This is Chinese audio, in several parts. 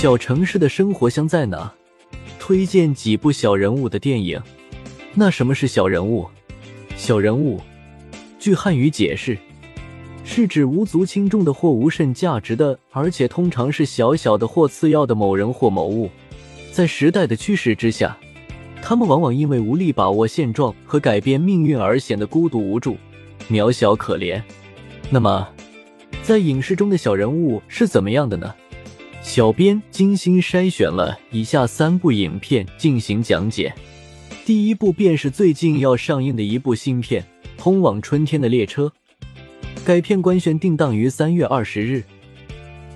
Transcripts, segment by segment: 小城市的生活香在哪？推荐几部小人物的电影。那什么是小人物？小人物，据汉语解释，是指无足轻重的或无甚价值的，而且通常是小小的或次要的某人或某物。在时代的驱使之下，他们往往因为无力把握现状和改变命运而显得孤独无助、渺小可怜。那么，在影视中的小人物是怎么样的呢？小编精心筛选了以下3部影片进行讲解。第一部便是最近要上映的一部新片《通往春天的列车》。该片官宣定档于3月20日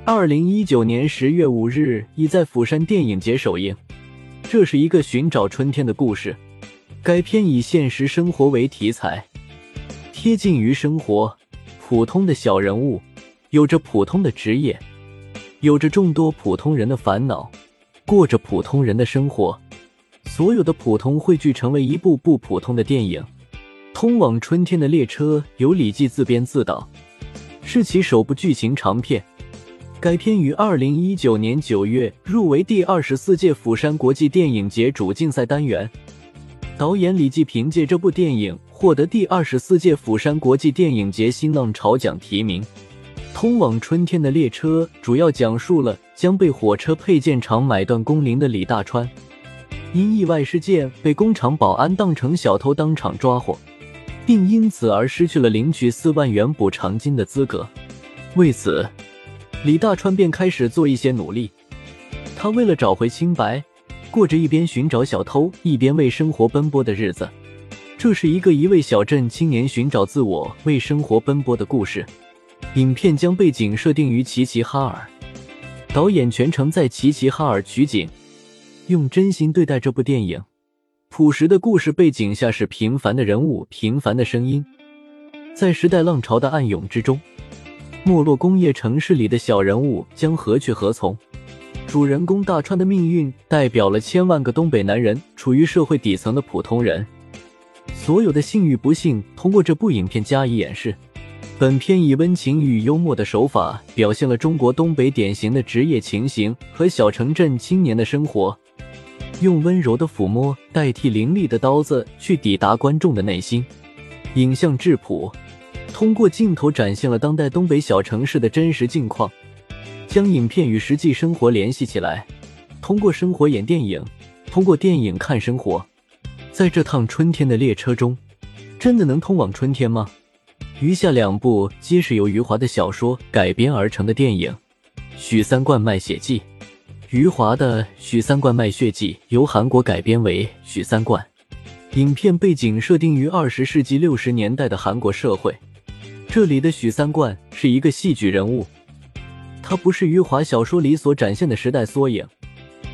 ，2019年10月5日已在釜山电影节首映。这是一个寻找春天的故事。该片以现实生活为题材，贴近于生活，普通的小人物，有着普通的职业，有着众多普通人的烦恼，过着普通人的生活。所有的普通汇聚成为一部不普通的电影《通往春天的列车》，由李骥自编自导，是其首部剧情长片。该片于2019年9月入围第24届釜山国际电影节主竞赛单元。导演李骥凭借这部电影获得第24届釜山国际电影节新浪潮奖提名。《通往春天的列车》主要讲述了将被火车配件厂买断工龄的李大川，因意外事件被工厂保安当成小偷当场抓获，并因此而失去了领取4万元补偿金的资格。为此，李大川便开始做一些努力。他为了找回清白，过着一边寻找小偷，一边为生活奔波的日子。这是一个一位小镇青年寻找自我、为生活奔波的故事。影片将背景设定于齐齐哈尔，导演全程在齐齐哈尔取景，用真心对待这部电影。朴实的故事背景下是平凡的人物、平凡的声音。在时代浪潮的暗涌之中，没落工业城市里的小人物将何去何从？主人公大川的命运代表了千万个东北男人，处于社会底层的普通人。所有的幸与不幸，通过这部影片加以掩饰。本片以温情与幽默的手法表现了中国东北典型的职业情形和小城镇青年的生活，用温柔的抚摸代替凌厉的刀子去抵达观众的内心。影像质朴，通过镜头展现了当代东北小城市的真实境况，将影片与实际生活联系起来，通过生活演电影，通过电影看生活。在这趟春天的列车中，真的能通往春天吗？余下2部皆是由余华的小说改编而成的电影。许三观卖血记，余华的《许三观卖血记》由韩国改编为《许三观》。影片背景设定于20世纪60年代的韩国社会，这里的许三观是一个戏剧人物，他不是余华小说里所展现的时代缩影，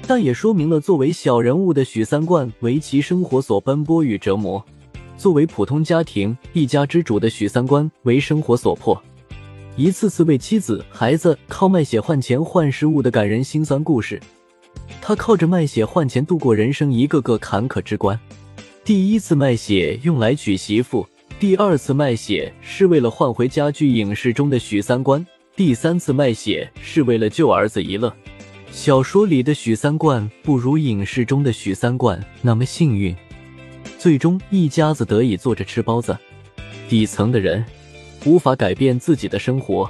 但也说明了作为小人物的许三观为其生活所奔波与折磨，作为普通家庭一家之主的许三观为生活所迫，一次次为妻子孩子靠卖血换钱换食物的感人辛酸故事。他靠着卖血换钱度过人生一个个坎坷之关。第一次卖血用来娶媳妇，第二次卖血是为了换回家具，影视中的许三观，第三次卖血是为了救儿子一乐。小说里的许三观不如影视中的许三观那么幸运，最终一家子得以坐着吃包子。底层的人无法改变自己的生活，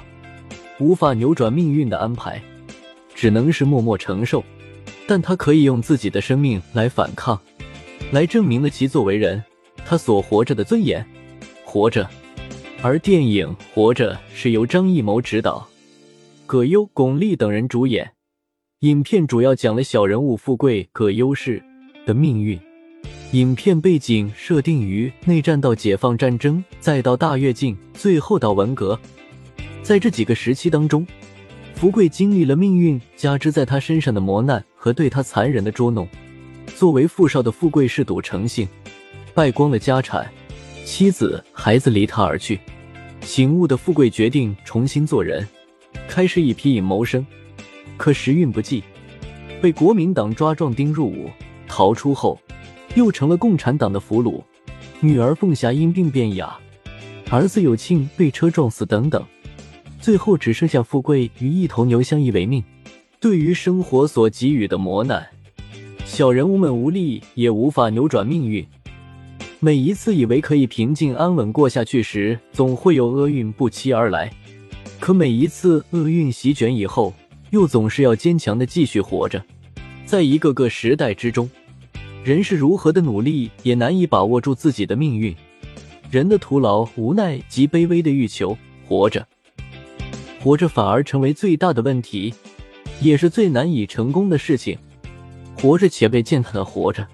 无法扭转命运的安排，只能是默默承受，但他可以用自己的生命来反抗，来证明了其作为人他所活着的尊严。活着，而电影《活着》是由张艺谋执导，葛优、巩俐等人主演。影片主要讲了小人物富贵葛优氏的命运。影片背景设定于内战到解放战争，再到大跃进，最后到文革。在这几个时期当中，福贵经历了命运加之在他身上的磨难和对他残忍的捉弄。作为富少的富贵嗜赌成性，败光了家产，妻子孩子离他而去。醒悟的富贵决定重新做人，开始以皮影谋生，可时运不济，被国民党抓壮丁入伍，逃出后又成了共产党的俘虏。女儿凤霞因病变哑，儿子有庆被车撞死等等，最后只剩下富贵与一头牛相依为命。对于生活所给予的磨难，小人物们无力也无法扭转命运。每一次以为可以平静安稳过下去时，总会有厄运不期而来。可每一次厄运席卷以后，又总是要坚强地继续活着。在一个个时代之中，人是如何的努力也难以把握住自己的命运。人的徒劳、无奈及卑微的欲求，活着，活着反而成为最大的问题，也是最难以成功的事情。活着且被践踏的活着。